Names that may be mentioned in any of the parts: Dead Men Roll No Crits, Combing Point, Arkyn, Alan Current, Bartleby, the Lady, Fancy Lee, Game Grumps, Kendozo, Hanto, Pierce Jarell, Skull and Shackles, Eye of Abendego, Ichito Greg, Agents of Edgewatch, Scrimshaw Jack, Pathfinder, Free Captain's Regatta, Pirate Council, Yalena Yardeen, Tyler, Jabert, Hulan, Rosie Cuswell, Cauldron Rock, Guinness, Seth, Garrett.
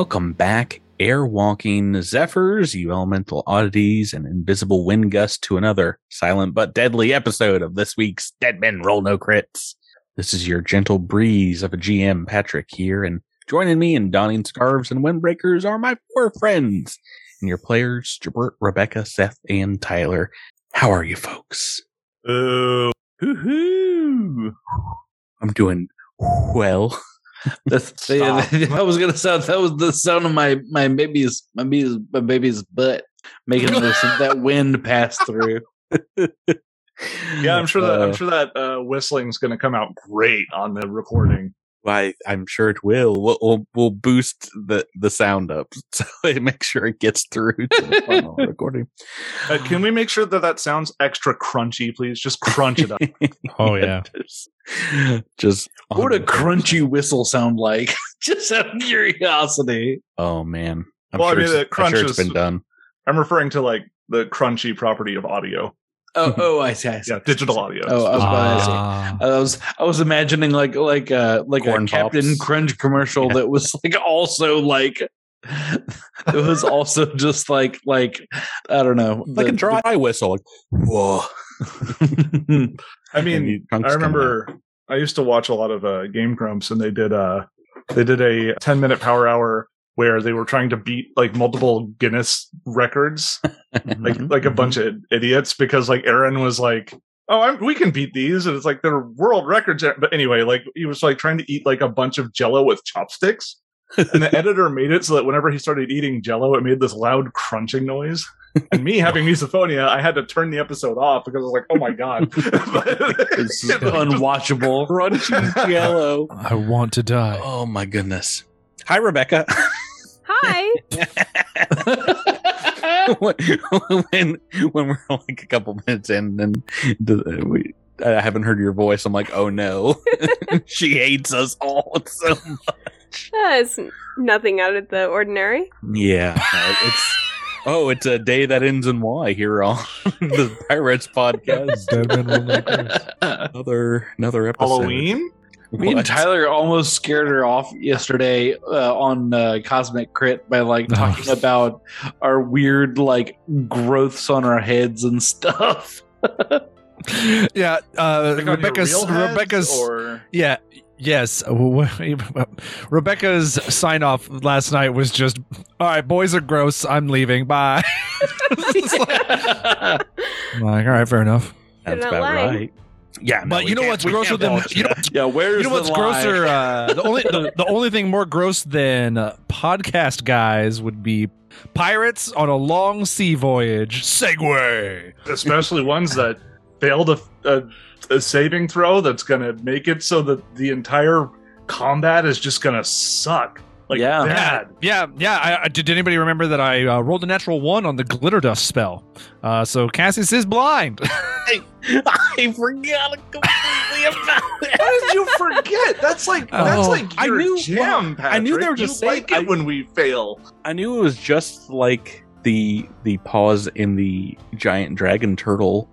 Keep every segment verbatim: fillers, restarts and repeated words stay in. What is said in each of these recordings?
Welcome back, airwalking zephyrs, you elemental oddities, and invisible wind gusts to another silent but deadly episode of this week's Dead Men Roll No Crits. This is your gentle breeze of a G M, Patrick, here, and joining me in donning scarves and windbreakers are my four friends and your players, Jabert, Rebecca, Seth, and Tyler. How are you folks? Oh, hoo-hoo! I'm doing well. That's, yeah, that was gonna sound. That was the sound of my my baby's my baby's my baby's butt making this, that wind pass through. Yeah, I'm sure that uh, I'm sure that uh, whistling's gonna come out great on the recording. I I'm sure it will. We'll we'll, we'll boost the, the sound up so it makes sure it gets through to the final recording. Uh, can we make sure that that sounds extra crunchy, please? Just crunch it up. Oh yeah. Just what a crunchy whistle sound like. Just out of curiosity. Oh man, I'm well, sure, I mean, the crunch sure it's is, been done. I'm referring to like the crunchy property of audio. Oh, oh, I see. I see. Yeah, digital audio. Oh, I was, ah. I was, I was imagining like, like, uh, like Corn a pops. Captain Crunch commercial yeah. that was like also like, it was also just like, like I don't know, like the, a dry the, whistle. Like, whoa. I mean, I remember I used to watch a lot of uh, Game Grumps, and they did uh they did a ten minute power hour where they were trying to beat like multiple Guinness records, like like a bunch of idiots, because like Aaron was like, oh, I'm, we can beat these, and it's like they're world records. But anyway, like he was like trying to eat like a bunch of Jello with chopsticks, and the editor made it so that whenever he started eating Jello, it made this loud crunching noise. And me having misophonia, I had to turn the episode off because I was like, "Oh my god, it's unwatchable, crunchy Jello." I want to die. Oh my goodness! Hi, Rebecca. Hi. when when we're like a couple minutes in, and then we, I haven't heard your voice. I'm like, "Oh no, she hates us all so much." That's nothing out of the ordinary. Yeah, it's. Oh, it's a day that ends in Y here on the Pirates podcast. another another episode. Halloween? What? Me and Tyler almost scared her off yesterday uh, on uh, Cosmic Crit by like talking oh. about our weird like growths on our heads and stuff. Yeah, uh, like Rebecca's Rebecca's or? Yeah. Yes, Rebecca's sign-off last night was just, all right, boys are gross, I'm leaving, bye. It's like, I'm like, all right, fair enough. That's about line. Right. Yeah, but no, you know what's grosser than you know, yeah, where's you know what's the grosser? Uh, the only the, the only thing more gross than uh, podcast guys would be pirates on a long sea voyage. Segway, especially ones that failed a, a, a saving throw that's going to make it so that the entire combat is just going to suck. Like, yeah. Bad. Yeah, yeah. I, I, did anybody remember that I uh, rolled a natural one on the Glitter Dust spell? Uh, so Cassius is blind. I, I forgot completely about it. How did you forget? That's like, oh, that's like your I knew, jam, Patrick. I knew they were just saying like it I, when we fail. I knew it was just like the the pause in the giant dragon turtle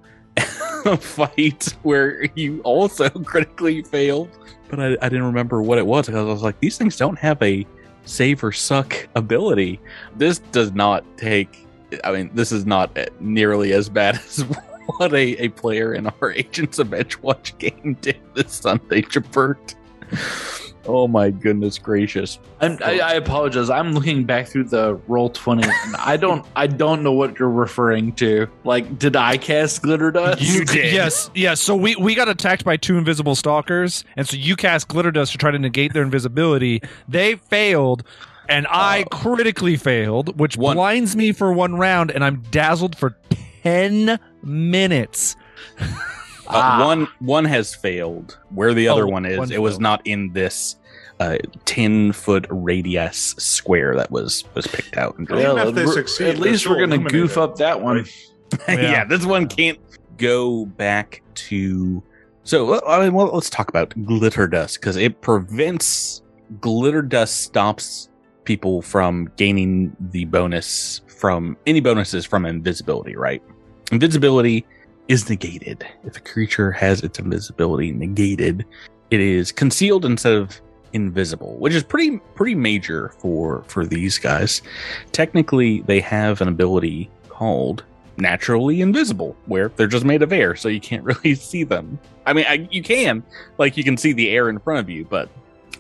fight where you also critically failed, but I, I didn't remember what it was because I was like, these things don't have a save or suck ability. This does not take, I mean, this is not nearly as bad as what a, a player in our Agents of Edgewatch game did this Sunday, Jabert. Oh my goodness gracious! I'm, I, I apologize. I'm looking back through the roll twenty. And I don't. I don't know what you're referring to. Like, did I cast Glitter Dust? You did. Yes. Yes. So we, we got attacked by two invisible stalkers, and so you cast Glitter Dust to try to negate their invisibility. They failed, and I uh, critically failed, which one. blinds me for one round, and I'm dazzled for ten minutes. Uh, ah. One one has failed. Where the other oh, one is, one it failed. was not in this uh, ten foot radius square that was, was picked out. And well, at, succeed, at least we're gonna goof up that one. Yeah. Yeah, this one can't go back to. So I mean, well, let's talk about Glitter Dust because it prevents Glitter Dust stops people from gaining the bonus from any bonuses from invisibility. Right, invisibility is negated. If a creature has its invisibility negated, it is concealed instead of invisible, which is pretty pretty major for for these guys. Technically, they have an ability called Naturally Invisible, where they're just made of air, so you can't really see them. I mean, I, you can, like, you can see the air in front of you, but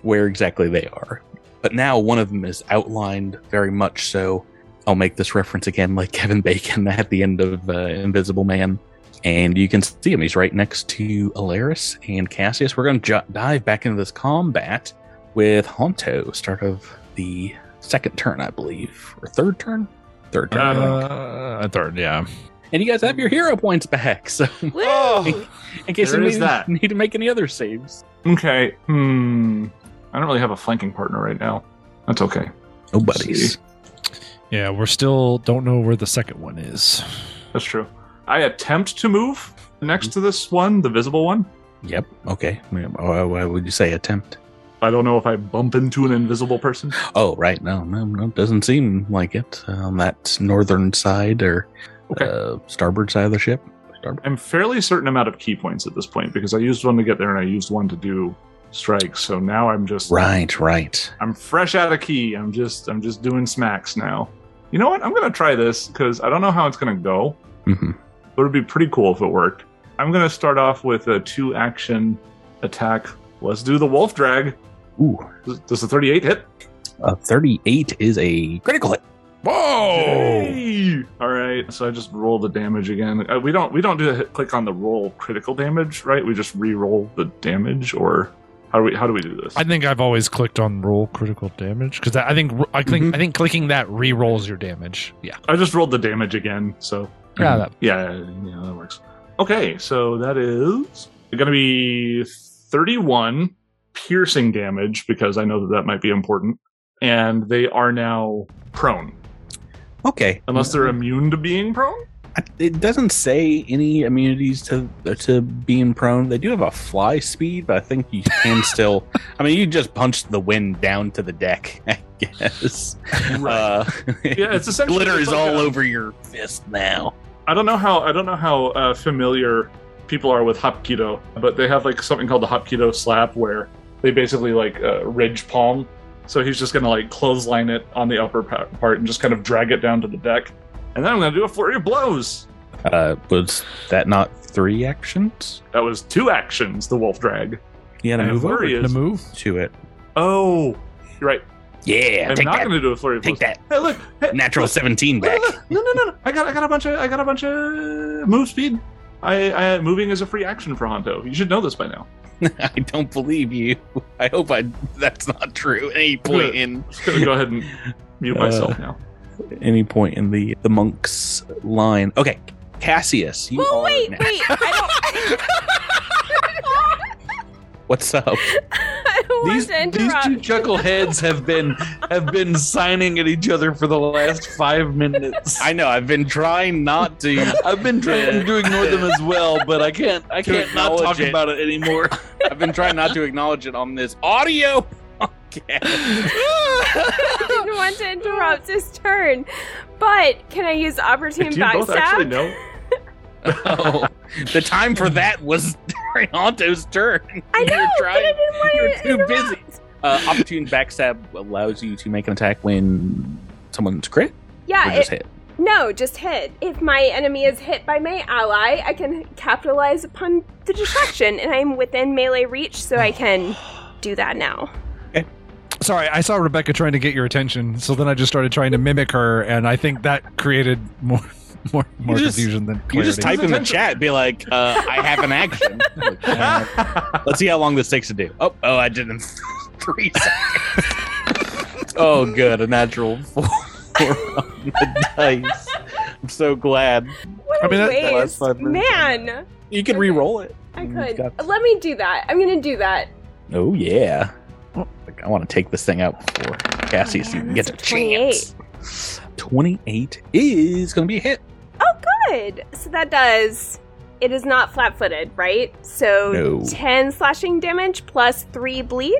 where exactly they are. But now one of them is outlined very much so. I'll make this reference again, like Kevin Bacon at the end of uh, Invisible Man. And you can see him. He's right next to Alaris and Cassius. We're going to j- dive back into this combat with Hanto. Start of the second turn, I believe. Or third turn? Third turn. Uh, a third, yeah. And you guys have your hero points back. So oh, in case you need, need to make any other saves. Okay. Hmm. I don't really have a flanking partner right now. That's okay. No buddies. Yeah, we're still don't know where the second one is. That's true. I attempt to move next to this one, the visible one. Yep. Okay. Why would you say attempt? I don't know if I bump into an invisible person. Oh, right. No, no, no. Doesn't seem like it. Um, that's northern side or okay. uh, starboard side of the ship. Starboard. I'm fairly certain I'm out of key points at this point because I used one to get there and I used one to do strikes. So now I'm just right, right. I'm fresh out of key. I'm just, I'm just doing smacks now. You know what? I'm gonna try this because I don't know how it's gonna go. Mm-hmm. It would be pretty cool if it worked. I'm going to start off with a two-action attack. Let's do the wolf drag. Ooh. Does, does the thirty-eight hit? Uh, thirty-eight is a critical hit. Whoa! Yay! All right. So I just roll the damage again. Uh, we don't we don't do a hit, click on the roll critical damage, right? We just re-roll the damage, or how do we how do we do this? I think I've always clicked on roll critical damage because I think I think mm-hmm. I think clicking that re-rolls your damage. Yeah. I just rolled the damage again, so. Yeah that, yeah, yeah, that works. Okay, so that is going to be thirty-one piercing damage, because I know that that might be important. And they are now prone. Okay. Unless they're immune to being prone? It doesn't say any immunities to to being prone. They do have a fly speed, but I think you can still... I mean, you just punch the wind down to the deck, I guess. Right. Uh, yeah, it's essentially... Glitter is like all a, over your fist now. I don't know how I don't know how uh, familiar people are with Hapkido, but they have like something called the Hapkido slap where they basically like uh, ridge palm. So he's just going to like clothesline it on the upper part and just kind of drag it down to the deck. And then I'm going to do a flurry of blows. Uh, was that not three actions? That was two actions, the wolf drag. Yeah, to move over to move to it. Oh, you're right. Yeah, I'm take not going to do a flurry of blows. Take that. Hey, look. Hey, natural look, seventeen back. Look, look, look. No, no, no, no. I got I got a bunch of I got a bunch of move speed. I, I moving is a free action for Hanto. You should know this by now. I don't believe you. I hope I that's not true. Any point in I'm just going to go ahead and mute myself uh, now. Any point in the, the monk's line. Okay, Cassius. You well, are wait, now. wait. I don't... What's up? I don't these, want to interrupt. These two chuckleheads have been have been signing at each other for the last five minutes. I know. I've been trying not to. I've been trying doing to ignore them as well, but I can't. I can't not talk it. about it anymore. I've been trying not to acknowledge it on this audio. Okay. I didn't want to interrupt his turn, but can I use opportune backstab? Do you both actually know? Oh, the time for that was during Hanto's turn. I know, you're trying, but I didn't want to interrupt. You're too busy. Uh, opportune backstab allows you to make an attack when someone's crit? Yeah. Or just it, hit? No, just hit. If my enemy is hit by my ally, I can capitalize upon the distraction, and I'm within melee reach, so I can do that now. Sorry, I saw Rebecca trying to get your attention, so then I just started trying to mimic her, and I think that created more more, more just, confusion than clarity. You just type in the chat, be like, uh, I have an action. Like, uh, let's see how long this takes to do. Oh, oh, I did in three seconds. Oh, good, a natural four on the dice. I'm so glad. What I mean, a waste, man. You could re-roll it. I could. Got... Let me do that. I'm going to do that. Oh, yeah. I want to take this thing out before Cassie oh, man, gets a twenty-eight. Chance. twenty-eight is going to be a hit. Oh, good. So that does... It is not flat-footed, right? So no. ten slashing damage plus three bleed?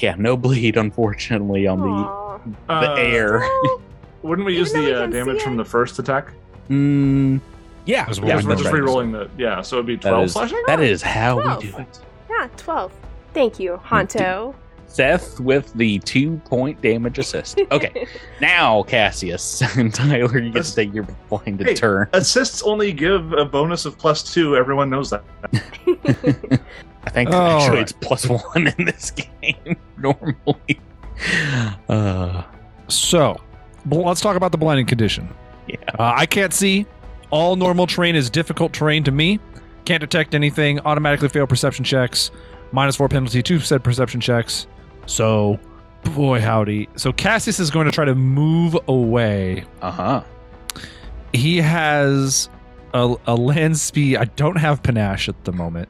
Yeah, no bleed, unfortunately, on Aww. the the uh, air. Well, wouldn't we use the uh, damage from the first attack? Mm, yeah. Because yeah, we're just re-rolling the... Yeah, so it would be twelve that is, slashing? That is how twelve. We do it. Yeah, twelve. Thank you, Hanto. Seth with the two point damage assist. Okay, now Cassius and Tyler, you get to take your blinded hey, turn. Assists only give a bonus of plus two. Everyone knows that. I think oh, actually right. it's plus one in this game normally. Uh, so bl- let's talk about the blinding condition. Yeah, uh, I can't see. All normal terrain is difficult terrain to me. Can't detect anything. Automatically fail perception checks. Minus four penalty to said perception checks. So, boy howdy. So Cassius is going to try to move away. Uh-huh. He has a, a land speed. I don't have panache at the moment.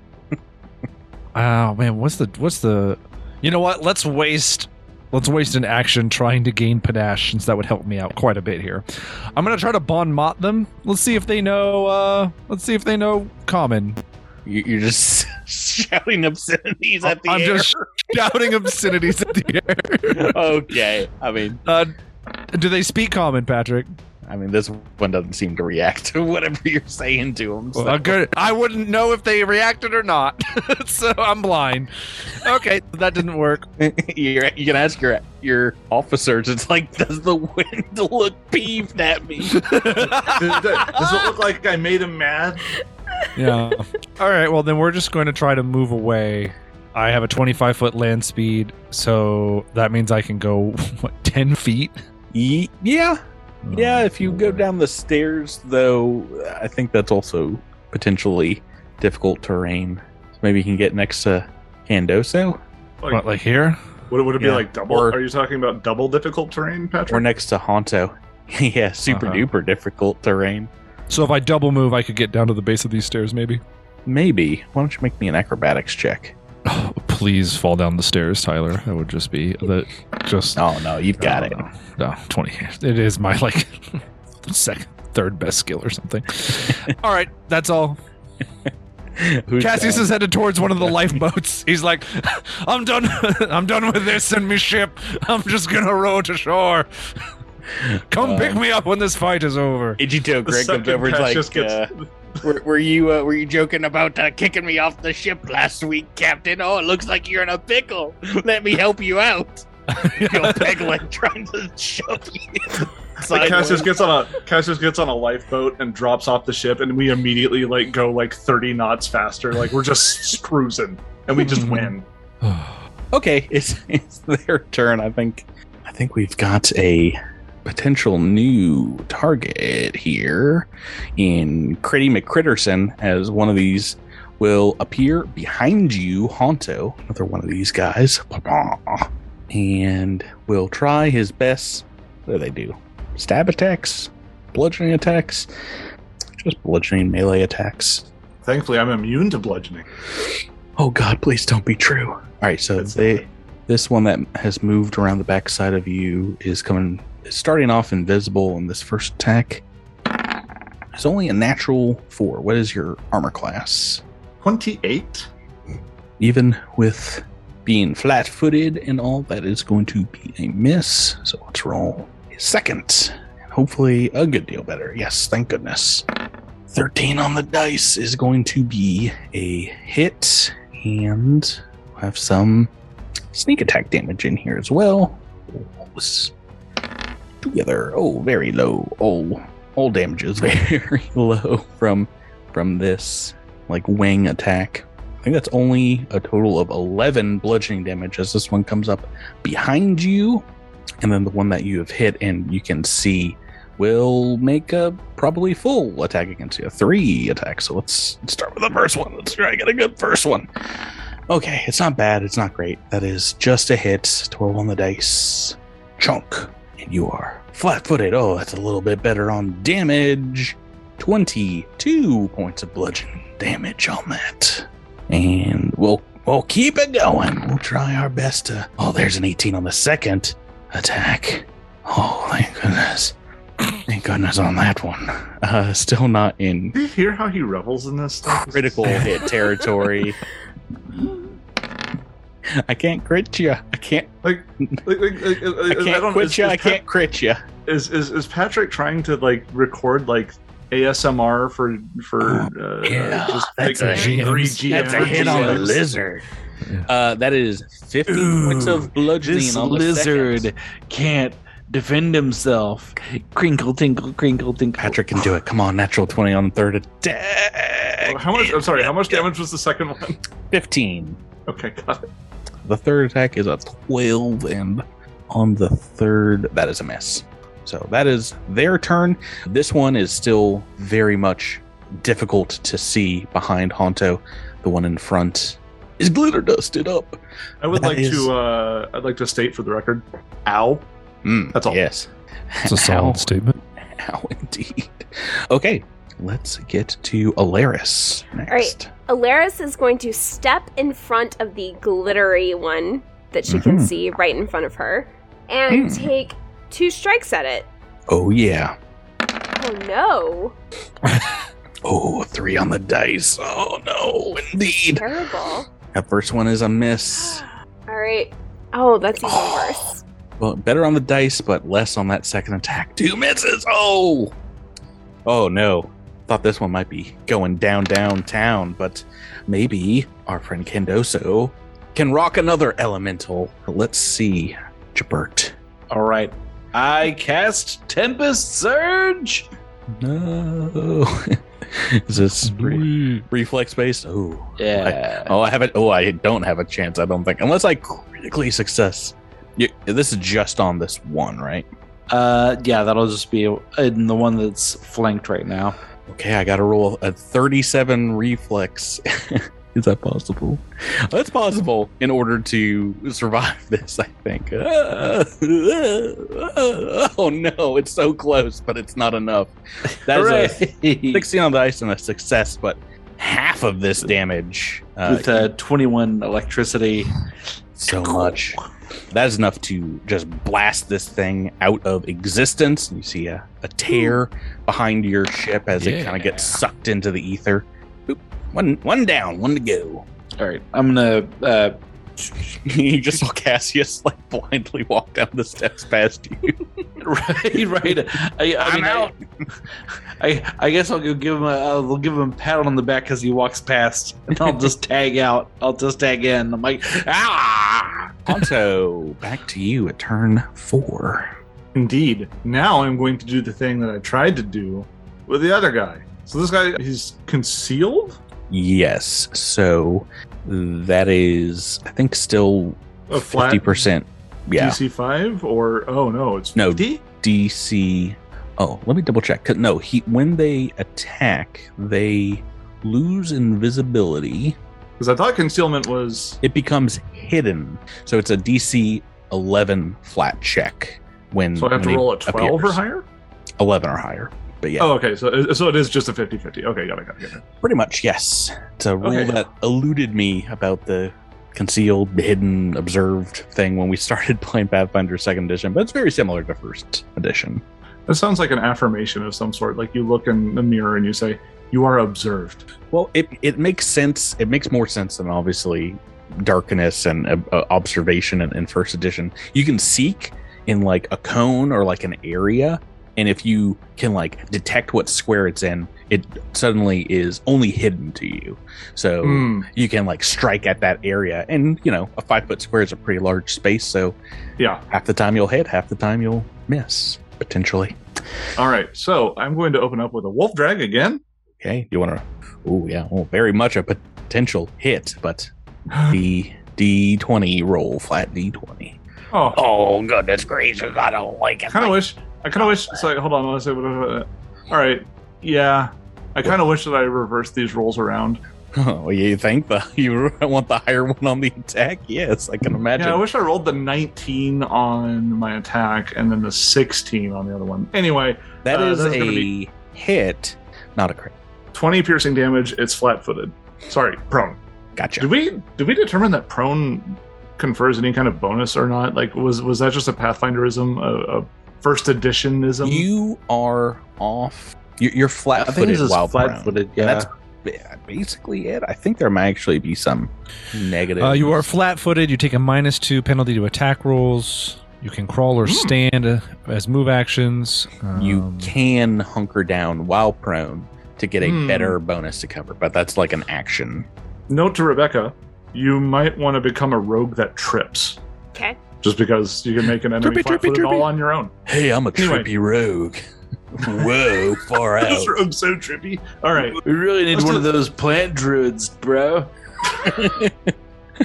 Oh man, what's the what's the? You know what? Let's waste. Let's waste an action trying to gain panache, since that would help me out quite a bit here. I'm gonna try to bon mot them. Let's see if they know. Uh, let's see if they know common. You're just shouting obscenities at the I'm air. I'm just shouting obscenities at the air. Okay, I mean, uh, do they speak common, Patrick? I mean, this one doesn't seem to react to whatever you're saying to them. So. Well, good. I wouldn't know if they reacted or not, so I'm blind. Okay, that didn't work. You're, you can ask your your officers. It's like, does the wind look peeved at me? does, that, does it look like I made him mad? Yeah. All right, well, then we're just going to try to move away. I have a twenty-five foot land speed, so that means I can go, what, ten feet? Ye- yeah. Yeah, if you go down the stairs, though, I think that's also potentially difficult terrain. So maybe you can get next to Kendozo. Like, what, like here? Would it, would it yeah. be like double? Or, are you talking about double difficult terrain, Patrick? Or next to Hanto. Yeah, super uh-huh. duper difficult terrain. So if I double move, I could get down to the base of these stairs, maybe? Maybe. Why don't you make me an acrobatics check? Oh, please fall down the stairs, Tyler. That would just be that. Just oh no, you've got it. Know. No, twenty. It is my like second, third best skill or something. All right, that's all. Cassius down? is headed towards one of the lifeboats. He's like, I'm done. I'm done with this and me ship. I'm just gonna row to shore. Come um, pick me up when this fight is over. Ichito Greg comes over and like. Gets- uh, Were, were you uh, were you joking about uh, kicking me off the ship last week, Captain? Oh, it looks like you're in a pickle. Let me help you out. You're pickling, trying to shove you. Like Cassius gets on a Cassius gets on a lifeboat and drops off the ship, and we immediately like go like thirty knots faster. Like we're just cruising, and we just win. Okay, it's it's their turn. I think I think we've got a. potential new target here in Critty McCritterson, as one of these will appear behind you, Hanto, another one of these guys, and will try his best. What do they do? Stab attacks, bludgeoning attacks, just bludgeoning melee attacks. Thankfully, I'm immune to bludgeoning. Oh God, please don't be true. All right, so That's they, it. this one that has moved around the backside of you is coming... Starting off invisible in this first attack, it's only a natural four. What is your armor class? twenty-eight. Even with being flat-footed and all, that is going to be a miss. So let's roll a second. And hopefully a good deal better. Yes, thank goodness. thirteen on the dice is going to be a hit. And we'll have some sneak attack damage in here as well. Together. Oh, very low. Oh, all damage is very low from from this like wing attack. I think that's only a total of eleven bludgeoning damage as this one comes up behind you. And then the one that you have hit and you can see will make a probably full attack against you. A three attack. So let's start with the first one. Let's try to get a good first one. Okay, it's not bad. It's not great. That is just a hit. twelve on the dice. Chunk. And you are flat-footed. Oh, that's a little bit better on damage. twenty-two points of bludgeon damage on that. And we'll we'll keep it going. We'll try our best to... Oh, there's an eighteen on the second attack. Oh, thank goodness. Thank goodness on that one. Uh, still not in... Did you hear how he revels in this stuff? Critical hit territory. I can't crit you. I can't. Like, like, like, like, I can't I don't, quit is, you. Is I Pat, can't crit you. Is, is is Patrick trying to like record like A S M R for for uh, yeah, just that's a, G M, that's a hit on the lizard. Uh, that is fifteen Ooh, points of bludgeoning. This on the lizard seconds. Can't defend himself. Crinkle, tinkle, crinkle, tinkle. Patrick can do it. Come on, natural twenty on the third attack. How much? I'm sorry. How much damage was the second one? Fifteen. Okay, got it. The third attack is a twelve, and on the third, that is a miss. So that is their turn. This one is still very much difficult to see behind Hanto. The one in front is glitter dusted up. I would that like is... to. Uh, I'd like to state for the record. Ow. Mm, That's all. Yes. It's a solid Ow. statement. Ow, indeed. Okay, let's get to Alaris next. All right. Alaris is going to step in front of the glittery one that she mm-hmm. can see right in front of her and mm. take two strikes at it. Oh, yeah. Oh, no. Oh, three on the dice. Oh, no, indeed. Terrible. That first one is a miss. All right. Oh, that's even oh. worse. Well, better on the dice, but less on that second attack. Two misses. Oh, oh, no. Thought this one might be going down downtown, but maybe our friend Kendozo can rock another elemental. Let's see, Jabert. All right, I cast Tempest Surge. No, is this re- reflex based? Oh, yeah. I, oh, I haven't. Oh, I don't have a chance. I don't think unless I critically success. You, this is just on this one, right? Uh, yeah, that'll just be in the one that's flanked right now. Okay, I gotta roll a thirty-seven reflex. Is that possible? That's possible in order to survive this, I think. Uh, uh, oh no, it's so close, but it's not enough. That is a sixteen on the ice and a success, but half of this damage. Uh, With uh, twenty-one electricity. So much. That is enough to just blast this thing out of existence. You see a, a tear behind your ship as yeah. it kind of gets sucked into the ether. Boop. One one down, one to go. All right, I'm going to... Uh, you just saw Cassius like blindly walk down the steps past you. right, right. I, I I'm mean, out. I, I guess I'll go give him a, I'll give him a pat on the back as he walks past. And I'll just tag out. I'll just tag in. I'm like, ah! Hanto, back to you at turn four. Indeed. Now I'm going to do the thing that I tried to do with the other guy. So this guy is concealed? Yes. So that is, I think, still a flat fifty percent. Yeah. D C five or, oh, no, it's fifty? No, D C. Oh, let me double check. 'Cause no, he, when they attack, they lose invisibility. Because I thought concealment was... It becomes hidden. So it's a D C eleven flat check. When, so I have to roll a twelve appears. Or higher? eleven or higher. But yeah. Oh, okay. So so it is just a fifty-fifty. Okay, got it, got it, got it. Pretty much, yes. It's a rule okay. that eluded me about the concealed, hidden, observed thing when we started playing Pathfinder second edition, but it's very similar to first edition. That sounds like an affirmation of some sort. Like you look in the mirror and you say, you are observed. Well, it, it makes sense. It makes more sense than obviously darkness and uh, observation in, in first edition. You can seek in like a cone or like an area. And if you can like detect what square it's in, it suddenly is only hidden to you. So mm. you can like strike at that area. And, you know, a five foot square is a pretty large space. So yeah, half the time you'll hit, half the time you'll miss, potentially. All right. So I'm going to open up with a wolf drag again. Okay. You want to? Oh, yeah. Oh, very much a potential hit, but the D twenty roll, flat D twenty. Oh, oh goodness gracious. I don't like it. Kind of wish. I kind of wish. It's like, hold on. Let's say, all right. Yeah. I kind of wish that I reversed these rolls around. Oh, you think the you want the higher one on the attack? Yes, I can imagine. Yeah, I wish I rolled the nineteen on my attack and then the sixteen on the other one. Anyway, that uh, is a be hit, not a crit. twenty piercing damage. It's flat-footed. Sorry, prone. Gotcha. Did we did we determine that prone confers any kind of bonus or not? Like, was was that just a Pathfinderism? A, a First editionism. You are off. You're, you're flat-footed while flat-footed. Yeah, that's basically it. I think there might actually be some negative. Uh, you are flat-footed. You take a minus two penalty to attack rolls. You can crawl or stand as move actions. Um, you can hunker down while prone to get a hmm. better bonus to cover, but that's like an action. Note to Rebecca, you might want to become a rogue that trips. Okay. Just because you can make an enemy fight with it all on your own. Hey, I'm a anyway. trippy rogue. Whoa, far out. This rogue's so trippy. All right. We really need Let's one of those plant druids, bro.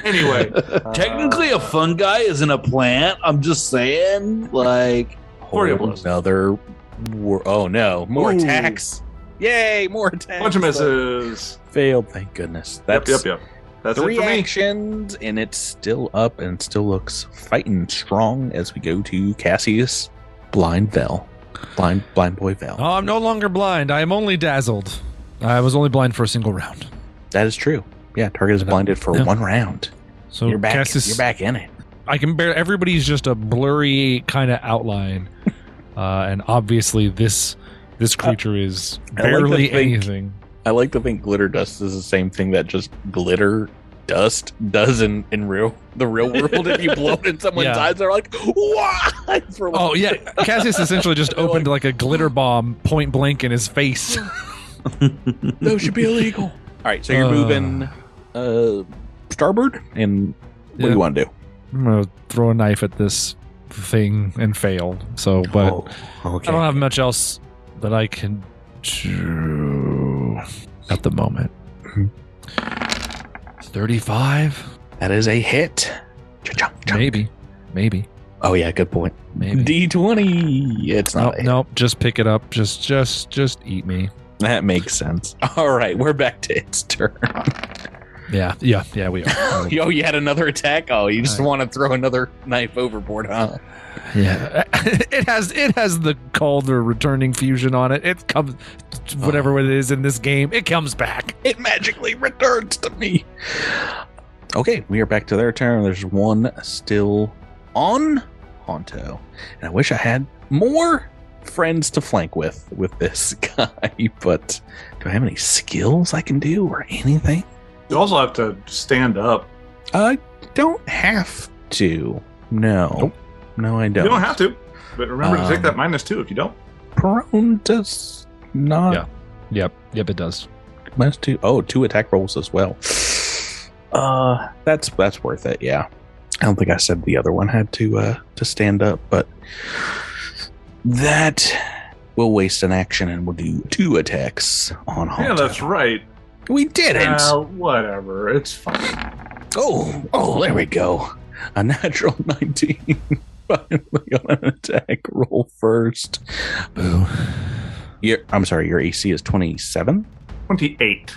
Anyway. Technically, uh, a fungi isn't a plant. I'm just saying. Like, horrible. Another. War- oh, no. More Ooh. attacks. Yay, more attacks. Bunch of misses. Failed, thank goodness. That's, yep, yep, yep. That's three it for actions, me. And it's still up and still looks fighting strong as we go to Cassius Blind Bell. Blind, blind boy Val. Oh, I'm no longer blind. I am only dazzled. I was only blind for a single round. That is true. Yeah, target is blinded for yeah. one round. So you're back. Cassius, you're back in it. I can bear. Everybody's just a blurry kind of outline, uh, and obviously this this creature uh, is barely I like think, anything. I like to think glitter dust is the same thing that just glitter dust does in, in real the real world. If you blow it in someone's yeah. eyes, they're like, "What?" Oh yeah, Cassius essentially just opened like, like a glitter bomb point blank in his face. Those should be illegal. All right, so you're uh, moving uh, starboard, and what yeah, do you want to do? I'm gonna throw a knife at this thing and fail. So, but oh, okay. I don't have much else that I can do at the moment. thirty-five? That is a hit. Jump, jump. Maybe. Maybe. Oh, yeah, good point. Maybe. D twenty. It's not nope, a nope, just pick it up. Just, just, just eat me. That makes sense. All right, we're back to its turn. Yeah, yeah, yeah, we are. Oh, you had another attack? Oh, you just right. want to throw another knife overboard, huh? Yeah. It has it has the Calder returning fusion on it. It comes, whatever oh. it is in this game, it comes back. It magically returns to me. Okay, we are back to their turn. There's one still on Hanto. And I wish I had more friends to flank with with this guy, but do I have any skills I can do or anything? You also have to stand up. I don't have to. No. Nope. No, I don't. You don't have to. But remember um, to take that minus two if you don't. Prone does not. Yeah. Yep. Yep, it does. Minus two. Oh, two attack rolls as well. Uh, that's that's worth it, yeah. I don't think I said the other one had to uh, to stand up, but that will waste an action and we'll do two attacks on Hanto. Yeah, that's right. We didn't. Uh, whatever. It's fine. Oh, oh, there we go. A natural nineteen. Finally on an attack roll first. Boo. Your, I'm sorry, your A C is twenty-seven? twenty-eight.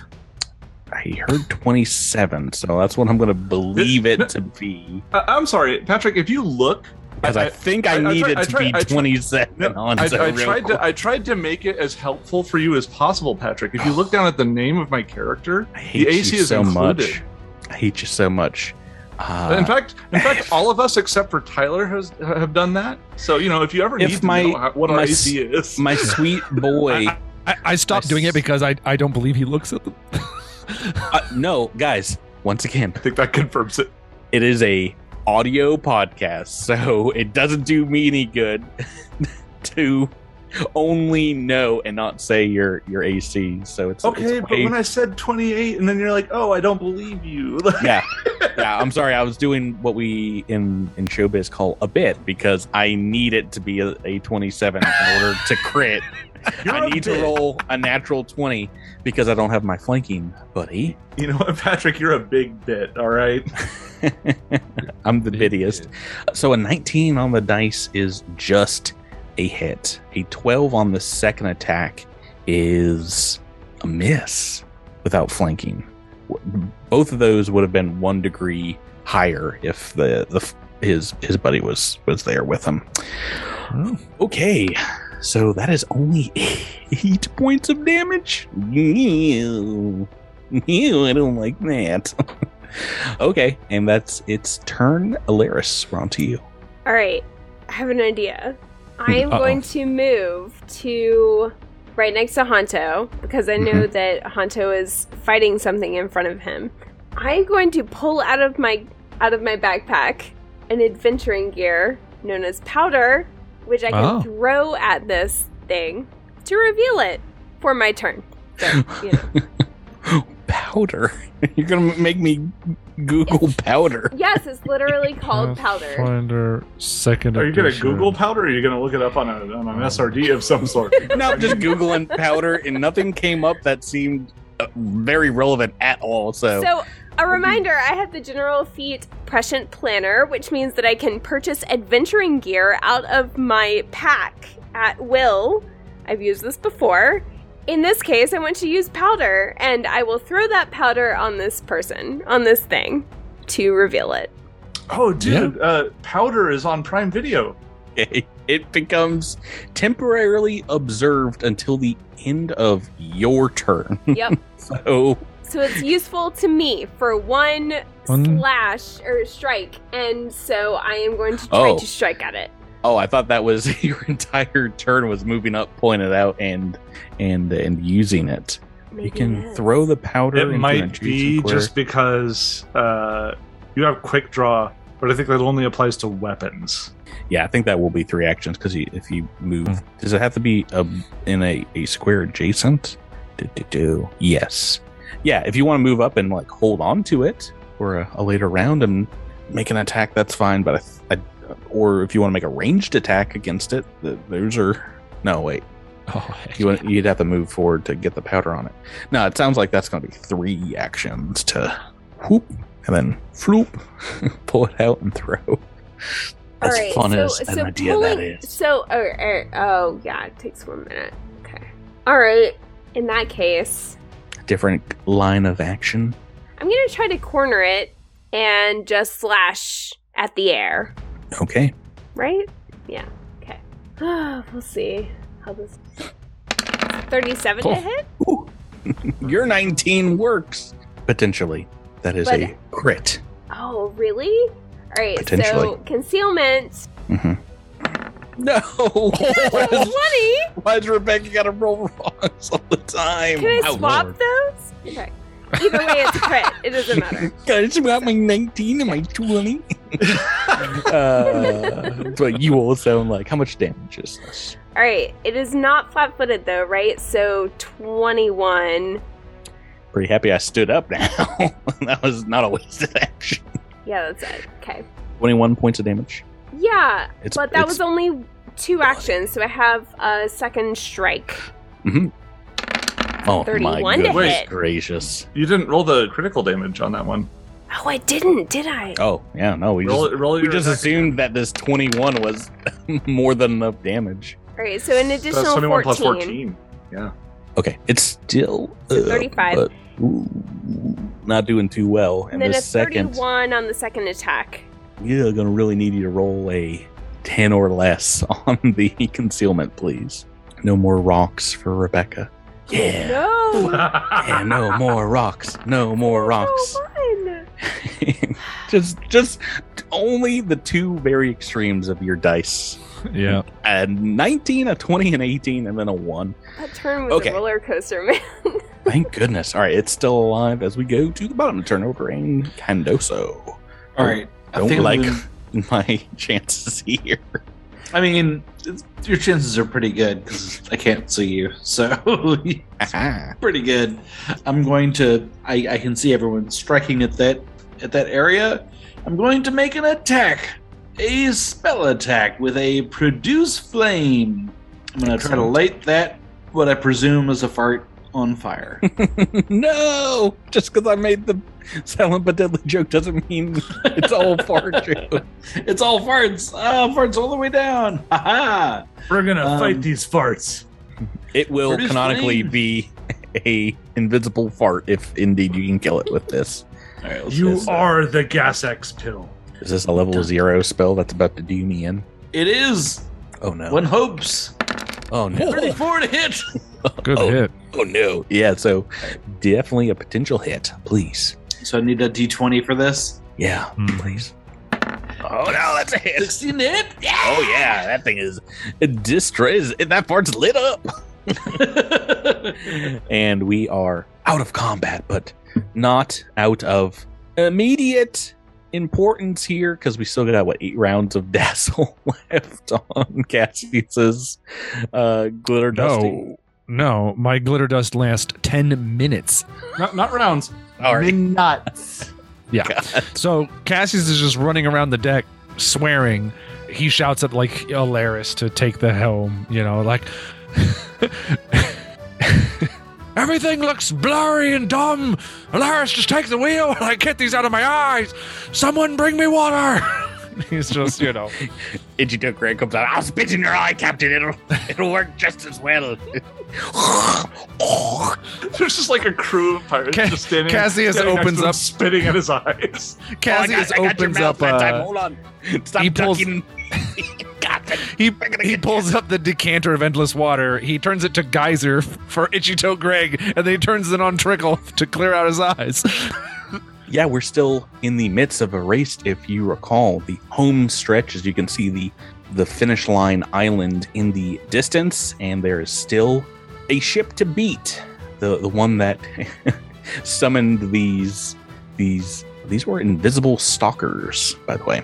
I heard twenty-seven, so that's what I'm going to believe it, it to be. Uh, I'm sorry, Patrick, if you look... Because I, I think I, I need I tried, it to I tried, be I tried, twenty-seven no, on I, I, I tried to, I tried to make it as helpful for you as possible, Patrick. If you look down at the name of my character, I hate the A C you is so included. Much. I hate you so much. Uh, in fact, in fact, all of us except for Tyler has have done that. So you know, if you ever if need my, to know how, what my, our A C is, my sweet boy, I, I, I stopped I, doing it because I I don't believe he looks at them. uh, no, guys, once again, I think that confirms it. It is a audio podcast, so it doesn't do me any good to only know and not say your your A C. So it's okay, it's but when I said twenty-eight and then you're like, oh, I don't believe you. yeah yeah I'm sorry, I was doing what we in in showbiz call a bit because I need it to be a, a twenty-seven in order to crit. I need bit. to roll a natural twenty because I don't have my flanking buddy. You know what, Patrick, you're a big bit, all right? I'm the big bittiest bit. So a nineteen on the dice is just a hit. A twelve on the second attack is a miss without flanking. Both of those would have been one degree higher if the, the his his buddy was was there with him. Oh. Okay, so that is only eight points of damage. Ew, Ew I don't like that. Okay, and that's its turn. Alaris, we're on to you. All right, I have an idea. I am Uh-oh. going to move to right next to Hanto because I know mm-hmm. that Hanto is fighting something in front of him. I'm going to pull out of my out of my backpack an adventuring gear known as powder, which I can oh. throw at this thing to reveal it for my turn. So, you know. Powder? You're going to make me Google it's, powder. Yes, it's literally called powder. Finder second. Are you going to Google powder or are you going to look it up on, a, on an S R D of some sort? No, just Googling powder and nothing came up that seemed uh, very relevant at all. So, so a reminder, I have the general feat Prescient Planner, which means that I can purchase adventuring gear out of my pack at will. I've used this before. In this case, I want to use powder, and I will throw that powder on this person, on this thing, to reveal it. Oh, dude, yeah. uh, powder is on Prime Video. It, it becomes temporarily observed until the end of your turn. Yep. so so it's useful to me for one um, slash or strike, and so I am going to try oh. to strike at it. Oh, I thought that was your entire turn was moving up, pointing it out, and and and using it. Maybe you can it throw the powder. It might be just because uh, you have quick draw, but I think that only applies to weapons. Yeah, I think that will be three actions because if you move, mm-hmm. does it have to be a, in a, a square adjacent? Do, do, do. Yes. Yeah, if you want to move up and like hold on to it for a, a later round and make an attack, that's fine. But I. Th- I Or if you want to make a ranged attack against it, the, those are... No, wait. Oh, you want, you'd have to move forward to get the powder on it. No, it sounds like that's going to be three actions to whoop and then floop, pull it out and throw. As right, fun so, as so an so idea pulling, that is. So, oh, oh, oh, yeah, it takes one minute. Okay. All right. In that case... Different line of action. I'm going to try to corner it and just slash at the air. Okay. Right? Yeah. Okay. Oh, we'll see how this. thirty-seven cool. to hit? Ooh. Your nineteen works. Potentially. That is but, a crit. Oh, really? All right. So, concealment. Mm-hmm. No. Why Why's Rebecca got to roll wrongs all the time? Can I oh, swap Lord. those? Okay. Either way, it's a crit. It doesn't matter. God, it's about my nineteen and my twenty. uh, but you all sound like, how much damage is this? All right. It is not flat-footed, though, right? So twenty-one. Pretty happy I stood up now. That was not a wasted action. Yeah, that's it. Okay. twenty-one points of damage. Yeah, it's, but that was only two bloody. actions, so I have a second strike. Mm-hmm. Oh, my goodness gracious. You didn't roll the critical damage on that one. Oh, I didn't, did I? Oh, yeah, no. We roll, just, roll we just assumed that this twenty-one was more than enough damage. All right, so an additional so twenty-one fourteen. Plus fourteen, yeah. Okay, it's still... Uh, so thirty-five. But, ooh, not doing too well. And, and then the a second, thirty-one on the second attack. You're going to really need you to roll a ten or less on the concealment, please. No more rocks for Rebecca. Yeah. No. Yeah, no more rocks. No more rocks. No fun. just, just only the two very extremes of your dice. Yeah. A nineteen, a twenty, an eighteen, and then a one. That turn was okay. a roller coaster, man. Thank goodness. All right, it's still alive as we go to the bottom of turnover in Kendozo. All right. I don't I like we... my chances here. I mean, your chances are pretty good because I can't see you, so it's pretty good. I'm going to. I, I can see everyone striking at that at that area. I'm going to make an attack, a spell attack with a produce flame. I'm going to try to light that what I presume is a fart on fire. No, just because I made the silent but deadly joke doesn't mean it's all fart jokes. It's all farts. Oh, farts all the way down. Ha-ha. We're going to um, fight these farts. It will canonically flame. be a invisible fart if indeed you can kill it with this. All right, you this, are uh, the Gas X pill. Is this a level zero spell that's about to do me in? It is. Oh, no. One hopes. Oh, no. thirty-four to hit. Good oh, hit. Oh, no. Yeah, so definitely a potential hit. Please. So I need a d twenty for this? Yeah, mm. please. Oh, no, that's a hit. sixteen to hit? Yeah. Oh, yeah, that thing is distressed. That part's lit up. And we are out of combat, but not out of immediate importance here, because we still got, what, eight rounds of Dazzle left on Cassius's uh, glitter dusting. No. No, my glitter dust lasts ten minutes. Not, not rounds. Sorry. Nuts. Yeah. God. So Cassius is just running around the deck swearing. He shouts at, like, Alaris to take the helm, you know, like, everything looks blurry and dumb. Alaris, just take the wheel and I get these out of my eyes. Someone bring me water. He's just, you know. Ichito Greg comes out. I'll spit in your eye, Captain. It'll it'll work just as well. There's just like a crew of pirates Ca- just standing. Cassius standing opens up, spitting at his eyes. Cassius oh, got, opens up. Uh, time. Hold on. Stop he pulls, ducking. he he pulls you. up the decanter of endless water. He turns it to geyser for Ichito Greg, and then he turns it on trickle to clear out his eyes. Yeah, we're still in the midst of a race, if you recall. The home stretch, as you can see the, the finish line island in the distance, and there is still a ship to beat. The the one that summoned these these these were invisible stalkers, by the way.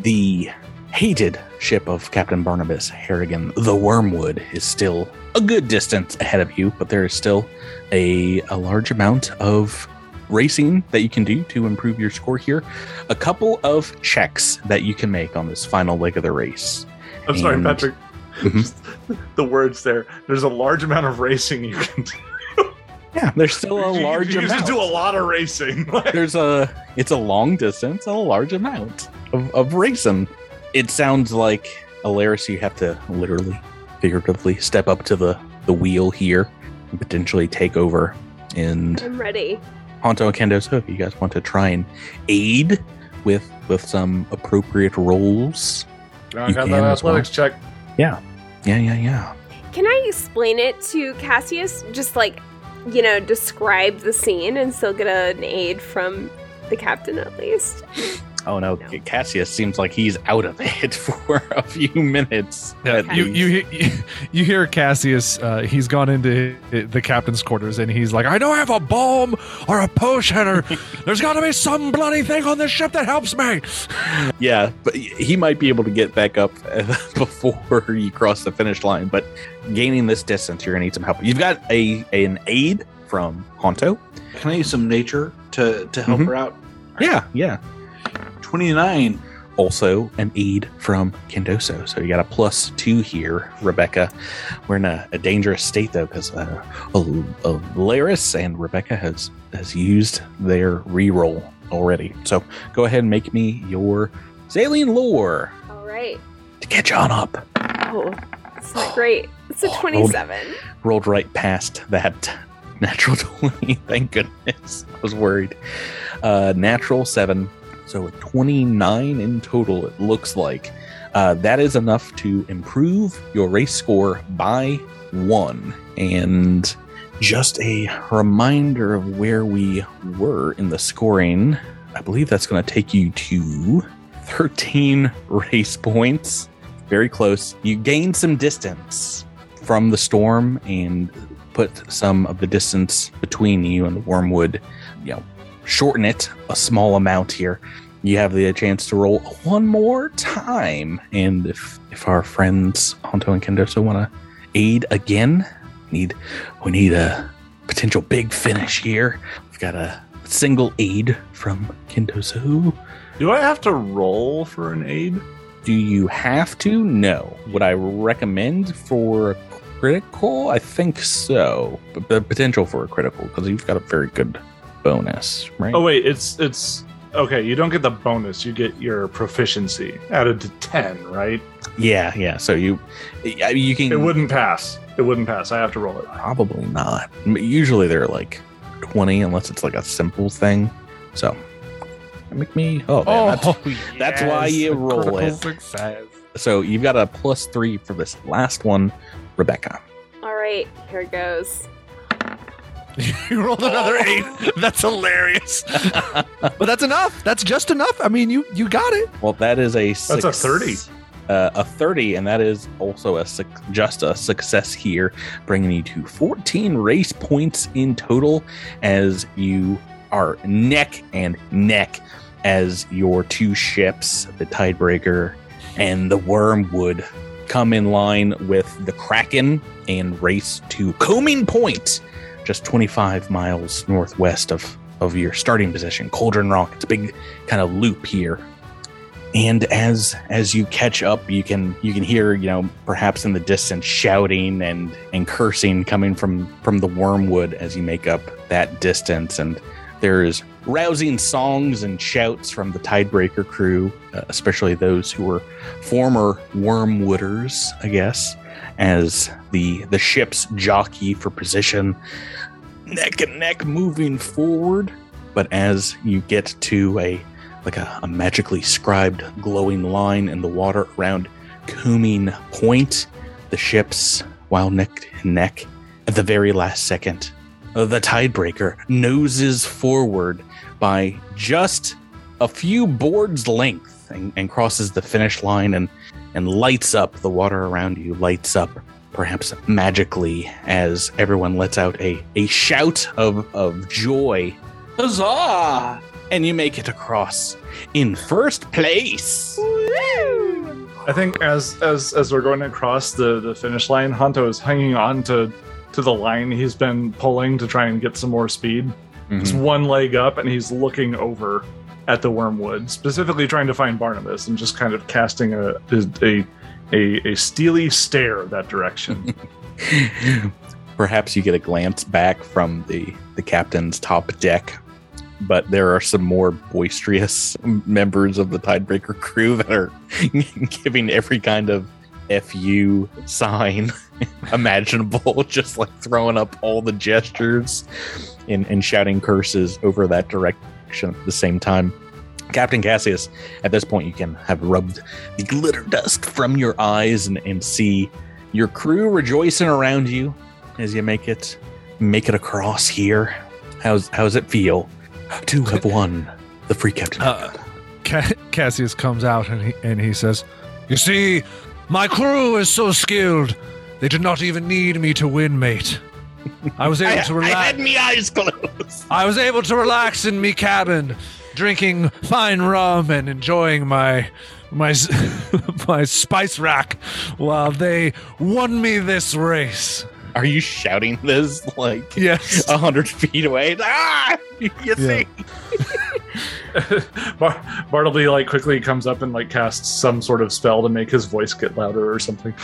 The hated ship of Captain Barnabas Harrigan, the Wormwood, is still a good distance ahead of you, but there is still a, a large amount of racing that you can do to improve your score here. A couple of checks that you can make on this final leg of the race. I'm and, sorry, Patrick. Mm-hmm. Just the words there. There's a large amount of racing you can do. Yeah, there's still a you, large you amount. You do a lot of racing. There's a. It's a long distance, a large amount of, of racing. It sounds like, Alaris, you have to literally, figuratively, step up to the, the wheel here and potentially take over. And I'm ready. Hanto and Kendozo, if you guys want to try and aid with with some appropriate rolls. I got that athletics well. check. Yeah. Yeah, yeah, yeah. Can I explain it to Cassius? Just, like, you know, describe the scene and still get an aid from the captain, at least. Oh no, no, Cassius seems like he's out of it for a few minutes. Yeah, you, you you you hear Cassius, uh, he's gone into the captain's quarters and he's like, I don't have a bomb or a potion or there's got to be some bloody thing on this ship that helps me. Yeah, but he might be able to get back up before you cross the finish line, but gaining this distance, you're going to need some help. You've got a an aid from Hanto. Can I use some nature to, to help mm-hmm. her out? Yeah, yeah. twenty-nine. Also an aid from Kendozo. So you got a plus two here, Rebecca. We're in a, a dangerous state, though, because uh, Alaris and Rebecca has, has used their reroll already. So go ahead and make me your Zalian lore. All right. To catch on up. Oh, it's not great. It's a twenty-seven. Rolled, rolled right past that natural twenty. Thank goodness. I was worried. Uh, natural seven. So twenty-nine in total, it looks like. Uh, that is enough to improve your race score by one. And just a reminder of where we were in the scoring. I believe that's going to take you to thirteen race points. Very close. You gain some distance from the storm and put some of the distance between you and the Wormwood, you know, shorten it a small amount here. You have the chance to roll one more time. And if if our friends Hanto and Kendozo want to aid again, need we need a potential big finish here. We've got a single aid from Kendozo. Do I have to roll for an aid? Do you have to? No. Would I recommend for a critical? I think so. But the potential for a critical, because you've got a very good bonus, right? Oh wait, it's it's okay. You don't get the bonus; you get your proficiency added to ten, right? Yeah, yeah. So you you can. It wouldn't pass. It wouldn't pass. I have to roll it. Probably not. Usually they're like twenty, unless it's like a simple thing. So make me. Oh, oh man, that's, yes, that's why you roll it. Success. So you've got a plus three for this last one, Rebecca. All right, here it goes. You rolled another eight. That's hilarious. But that's enough. That's just enough. I mean, you you got it. Well, that is a six, that's a thirty. Uh, a thirty, and that is also a just a success here, bringing you to fourteen race points in total as you are neck and neck as your two ships, the Tidebreaker and the Wormwood, come in line with the Kraken and race to Combing Point, just twenty-five miles northwest of, of your starting position, Cauldron Rock. It's a big kind of loop here. And as as you catch up, you can you can hear, you know, perhaps in the distance, shouting and, and cursing coming from, from the Wormwood as you make up that distance. And there's rousing songs and shouts from the Tidebreaker crew, uh, especially those who were former Wormwooders, I guess, as the the ships jockey for position, neck and neck moving forward. But as you get to a like a, a magically scribed glowing line in the water around Combing Point, the ships, while neck and neck, at the very last second, the Tidebreaker noses forward by just a few boards' length and, and crosses the finish line and, and lights up the water around you, lights up perhaps magically as everyone lets out a, a shout of, of joy. Huzzah! And you make it across in first place. Woo! I think as as as we're going across the, the finish line, Hanto is hanging on to, to the line he's been pulling to try and get some more speed. Mm-hmm. Just one leg up, and he's looking over at the Wormwood, specifically trying to find Barnabas, and just kind of casting a a a, a steely stare that direction. Perhaps you get a glance back from the, the captain's top deck, but there are some more boisterous members of the Tidebreaker crew that are giving every kind of F U sign imaginable, just like throwing up all the gestures and, and shouting curses over that direction at the same time. Captain Cassius, at this point, you can have rubbed the glitter dust from your eyes and, and see your crew rejoicing around you as you make it make it across here. How's how's it feel to have won the Free Captain? Uh, Cassius comes out and he, and he says, "You see, my crew is so skilled, they did not even need me to win, mate. I was able I, to relax. I had me eyes closed. I was able to relax in me cabin, drinking fine rum and enjoying my my my spice rack while they won me this race." Are you shouting this like yes. one hundred feet away? Ah! You yeah. see? Bar- Bartleby like quickly comes up and like casts some sort of spell to make his voice get louder or something.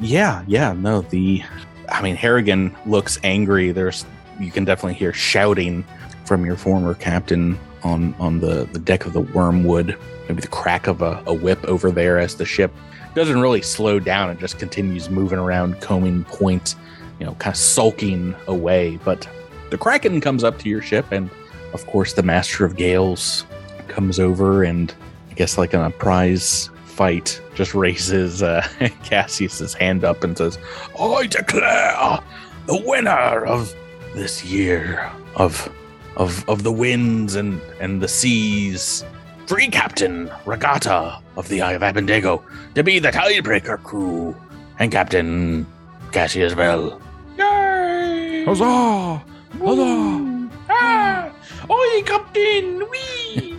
yeah, yeah, no, the I mean Harrigan looks angry. There's you can definitely hear shouting from your former captain on, on the, the deck of the Wormwood, maybe the crack of a, a whip over there as the ship doesn't really slow down. It just continues moving around Combing Point, you know, kind of sulking away. But the Kraken comes up to your ship, and of course the Master of Gales comes over, and I guess like in a prize fight, just raises uh, Cassius's hand up and says, "I declare the winner of this year of of of the winds and and the seas, Free Captain Regatta of the Eye of Abendego, to be the Tidebreaker crew and Captain Cassius Bell." Yay! Huzzah! Huzzah! Ah! Oi, Captain! Wee!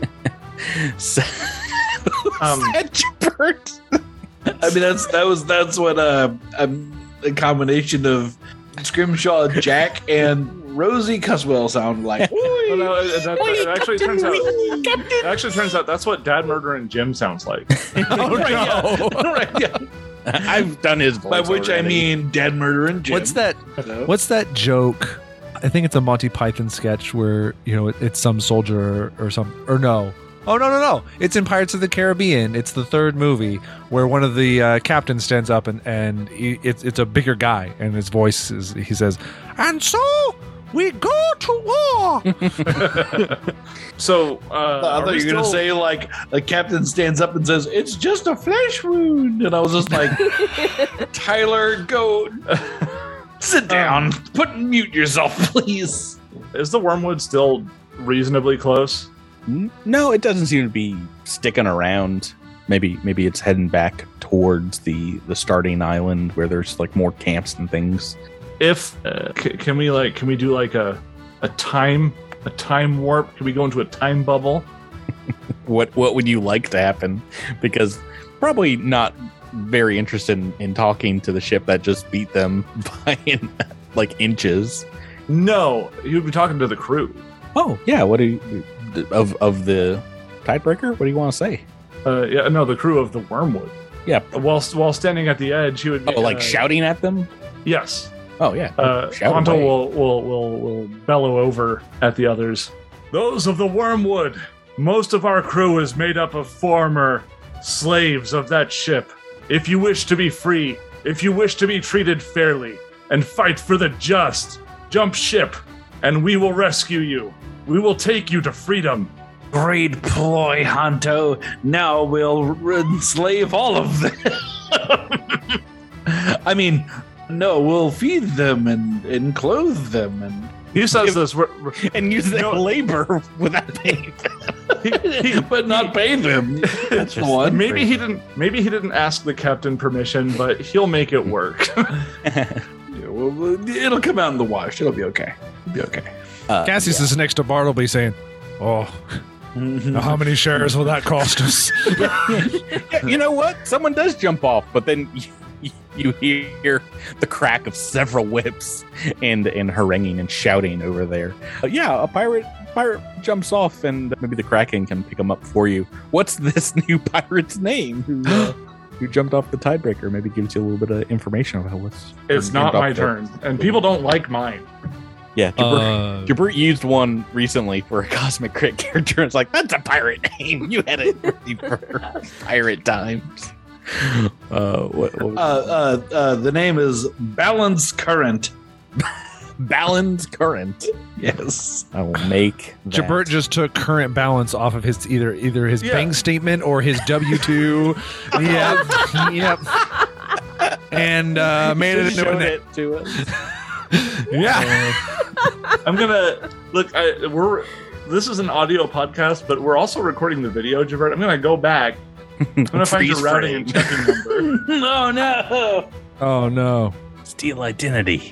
so, um, Jabert. I mean, that's that was that's what uh, um, a combination of Scrimshaw Jack and Rosie Cuswell sound like. Oh, no, that, that, Oy, it actually Captain turns out. It actually turns out that's what Dad Murder and Jim sounds like. oh right, no! Yeah. Right, yeah. I've done his voice. By which already. I mean Dad Murder and Jim. What's that? Hello? What's that joke? I think it's a Monty Python sketch where you know it, it's some soldier or some or no. Oh no no no! It's in Pirates of the Caribbean. It's the third movie where one of the uh, captains stands up and and he, it's it's a bigger guy and his voice is he says, "And so we go to war." so uh, I thought you were gonna say like a captain stands up and says, "It's just a flesh wound," and I was just like, Tyler, go sit down, um, put mute yourself, please. Is the Wormwood still reasonably close? No, it doesn't seem to be sticking around. Maybe maybe it's heading back towards the, the starting island where there's like more camps and things. If uh, c- can we like can we do like a a time a time warp? Can we go into a time bubble? What what would you like to happen? Because probably not very interested in, in talking to the ship that just beat them by in, like inches. No, you'd be talking to the crew. Oh yeah, what do you, of of the Tidebreaker? What do you want to say? Uh, yeah, no, the crew of the Wormwood. Yeah, while while standing at the edge, he would be, oh, like uh, shouting at them. Yes. Oh yeah. Uh, Hanto will will will will bellow over at the others. Those of the Wormwood. Most of our crew is made up of former slaves of that ship. If you wish to be free, if you wish to be treated fairly, and fight for the just, jump ship, and we will rescue you. We will take you to freedom. Great ploy, Hanto. Now we'll enslave all of them. I mean, no, we'll feed them and, and clothe them and... He says this, we're, we're, and use their no, labor without pay, he, he, but not pay them. That's the one. Maybe he didn't. Maybe he didn't ask the captain permission, but he'll make it work. Yeah, well, it'll come out in the wash. It'll be okay. It'll be okay. Uh, Cassius yeah. is next to Bartleby, saying, "Oh, now how many shares will that cost us?" You know what? Someone does jump off, but then. You hear the crack of several whips and, and haranguing and shouting over there. Uh, yeah, a pirate pirate jumps off and maybe the Kraken can pick him up for you. What's this new pirate's name who, uh, who jumped off the Tidebreaker? Maybe gives you a little bit of information about what's... It's not my turn, there. And people don't like mine. Yeah, Jabert, uh, Jabert used one recently for a Cosmic Crit character. It's like, that's a pirate name. You had it for pirate times. Uh, what, what uh, uh, uh, the name is Balance Current. Balance Current. Yes, I will make. That. Jabert just took current balance off of his either either his yeah. bank statement or his W two. Yeah, yep. And uh, made it into it to us. Yeah, uh, I'm gonna look. I, we're this is an audio podcast, but we're also recording the video, Jabert. I'm gonna go back. I'm gonna find your routing and checking number. Oh no! Oh no! Steal identity.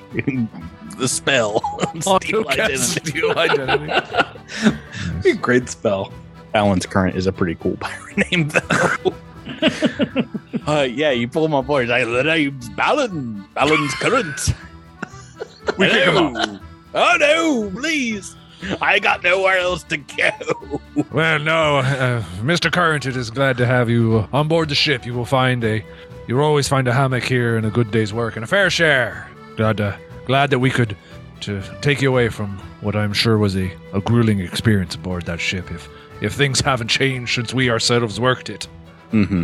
The spell. Steal identity. Steal identity. That'd be a great spell. Alan's Current is a pretty cool pirate name, though. uh, yeah, you pull him up, boys. I the name's Balin. Alan's Current. We kick him up. Oh no! Please. I got nowhere else to go. Well, no, uh, Mister Current, it is glad to have you on board the ship. You will find a, you'll always find a hammock here and a good day's work and a fair share. Glad, uh, glad that we could to take you away from what I'm sure was a, a grueling experience aboard that ship. If if things haven't changed since we ourselves worked it. Mm-hmm.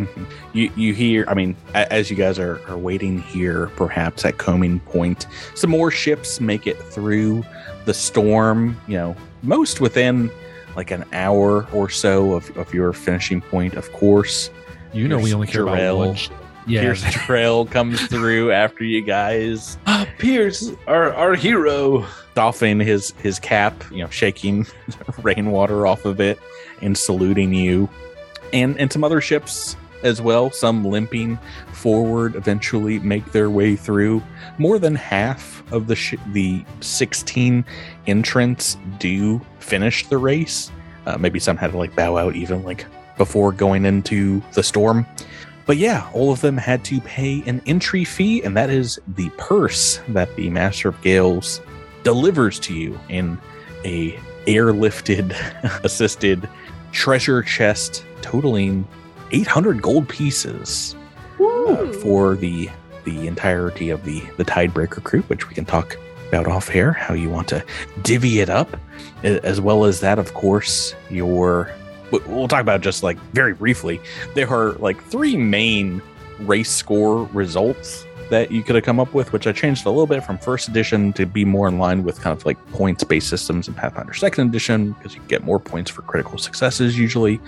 Mm-hmm. You you hear, I mean, as you guys are, are waiting here, perhaps at Combing Point, some more ships make it through the storm, you know, most within like an hour or so of, of your finishing point, of course. You know, here's we only care Jarell. About one ship. Yeah. Pierce Jarell comes through after you guys. Ah, Pierce, our our hero. Doffing his, his cap, you know, shaking rainwater off of it and saluting you. And and some other ships as well, some limping forward, eventually make their way through. More than half of the sh- the sixteen entrants do finish the race. Uh, maybe some had to like bow out even like before going into the storm. But yeah, all of them had to pay an entry fee, and that is the purse that the Master of Gales delivers to you in a airlifted, assisted treasure chest totaling eight hundred gold pieces uh, for the the entirety of the, the Tidebreaker crew, which we can talk about off air, how you want to divvy it up, as well as that, of course, your... We'll talk about just, like, very briefly. There are, like, three main race score results that you could have come up with, which I changed a little bit from first edition to be more in line with kind of, like, points-based systems in Pathfinder second edition, because you get more points for critical successes, usually.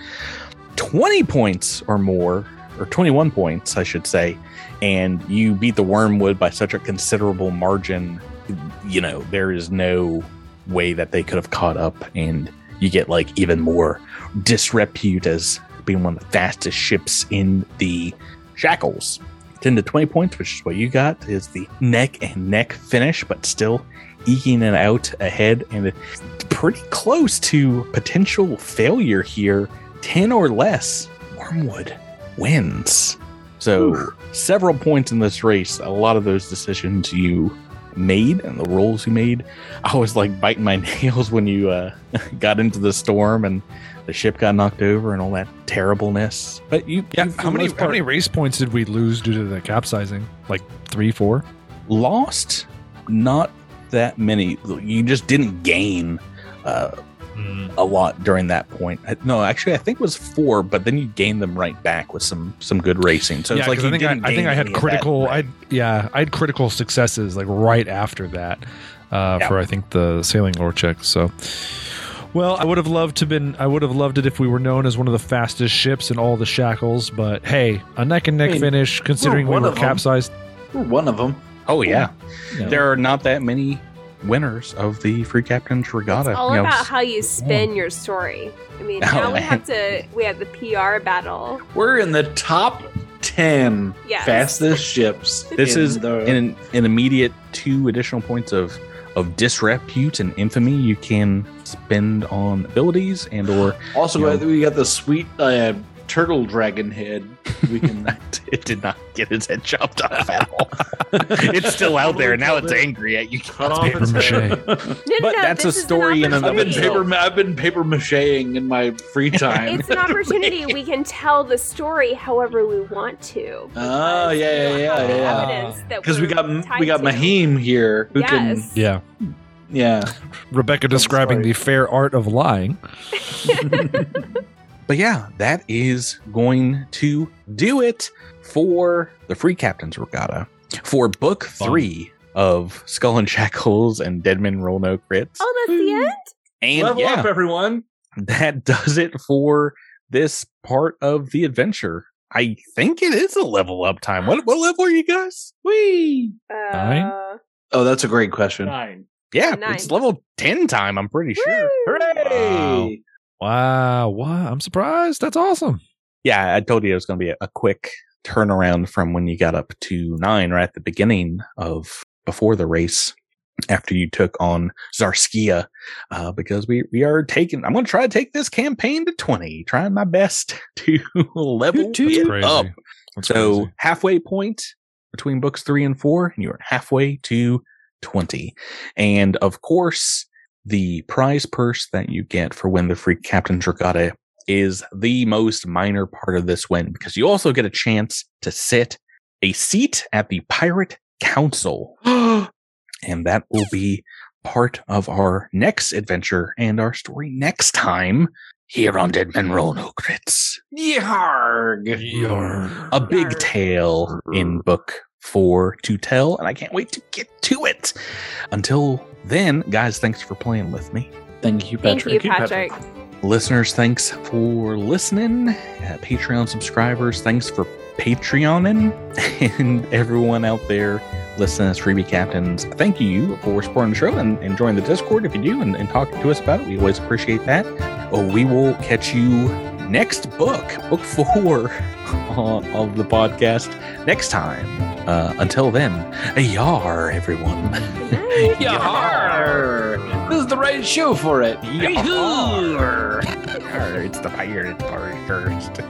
twenty points or more, or twenty-one points, I should say, and you beat the Wormwood by such a considerable margin, you know, there is no way that they could have caught up, and you get, like, even more disrepute as being one of the fastest ships in the Shackles. ten to twenty points, which is what you got, is the neck and neck finish, but still eking it out ahead and pretty close to potential failure here. ten or less, Wormwood wins. So Ooh. several points in this race. A lot of those decisions you made and the rolls you made. I was like biting my nails when you uh, got into the storm and the ship got knocked over and all that terribleness. But you, yeah. You, how many part, how many race points did we lose due to the capsizing? Like three, four? Lost? Not that many. You just didn't gain uh, mm. a lot during that point. No, actually, I think it was four, but then you gained them right back with some some good racing. So yeah, it's like you I think didn't I, I think I had critical. I yeah, I had critical successes like right after that uh, yeah. for I think the sailing lore check. So. Well, I would have loved to been. I would have loved it if we were known as one of the fastest ships in all the shackles. But hey, a neck and neck I mean, finish, considering we're we were capsized. Them. We're one of them. Oh yeah, no. There are not that many winners of the Free Captain's Regatta. It's all you know, about how you spin yeah. your story. I mean, now oh, we have to. We have the P R battle. We're in the top ten yes. fastest ships. This in is the... an, an immediate two additional points of. Of disrepute and infamy you can spend on abilities and or... Also, you know, we got the sweet uh, turtle dragon head. We can. It did not get its head chopped off at all. It's still out there, and now it's angry at you. Cut off its head. No, no, but no, that's a story in and of itself. I've been paper macheing in my free time. It's an opportunity. We can tell the story however we want to. Oh, yeah, yeah, yeah, yeah. Because we got we got Mahim here. Who yes. Can, yeah. Yeah. Rebecca describing the fair art of lying. But yeah, that is going to do it for the Free Captain's Regatta. For book Fun. three of Skull and Shackles and Dead Men Roll No Crits. Oh, that's the end? And Level yeah, up, everyone. That does it for this part of the adventure. I think it is a level up time. What, what level are you guys? Whee! Uh, Nine? Oh, that's a great question. Nine. Yeah, Nine. It's level ten time, I'm pretty Woo! Sure. Hooray! Wow. Wow, wow, I'm surprised. That's awesome. Yeah, I told you it was going to be a, a quick turnaround from when you got up to nine right at the beginning of before the race after you took on Zarskia uh, because we, we are taking, I'm going to try to take this campaign to twenty, trying my best to level That's it crazy. Up. That's so crazy. Halfway point between books three and four, and you're halfway to twenty. And of course, the prize purse that you get for when the Free Captain's Regatta is the most minor part of this win, because you also get a chance to sit a seat at the Pirate Council. And that will be part of our next adventure and our story next time here on Dead Men Roll No Crits. Yarg! Yarg. A big Yarg. Tale in book four to tell, and I can't wait to get to it. Until then, guys, thanks for playing with me. Thank you, Patrick. Thank you, Patrick. Listeners, thanks for listening. Uh, Patreon subscribers, thanks for Patreoning. And everyone out there listening as Freebie Captains, thank you for supporting the show and, and joining the Discord if you do and, and talking to us about it. We always appreciate that. Oh, we will catch you next book, book four uh, of the podcast next time. Uh, until then, yar, everyone. Yar! This is the right show for it. Yar! Yar. It's the pirate part first.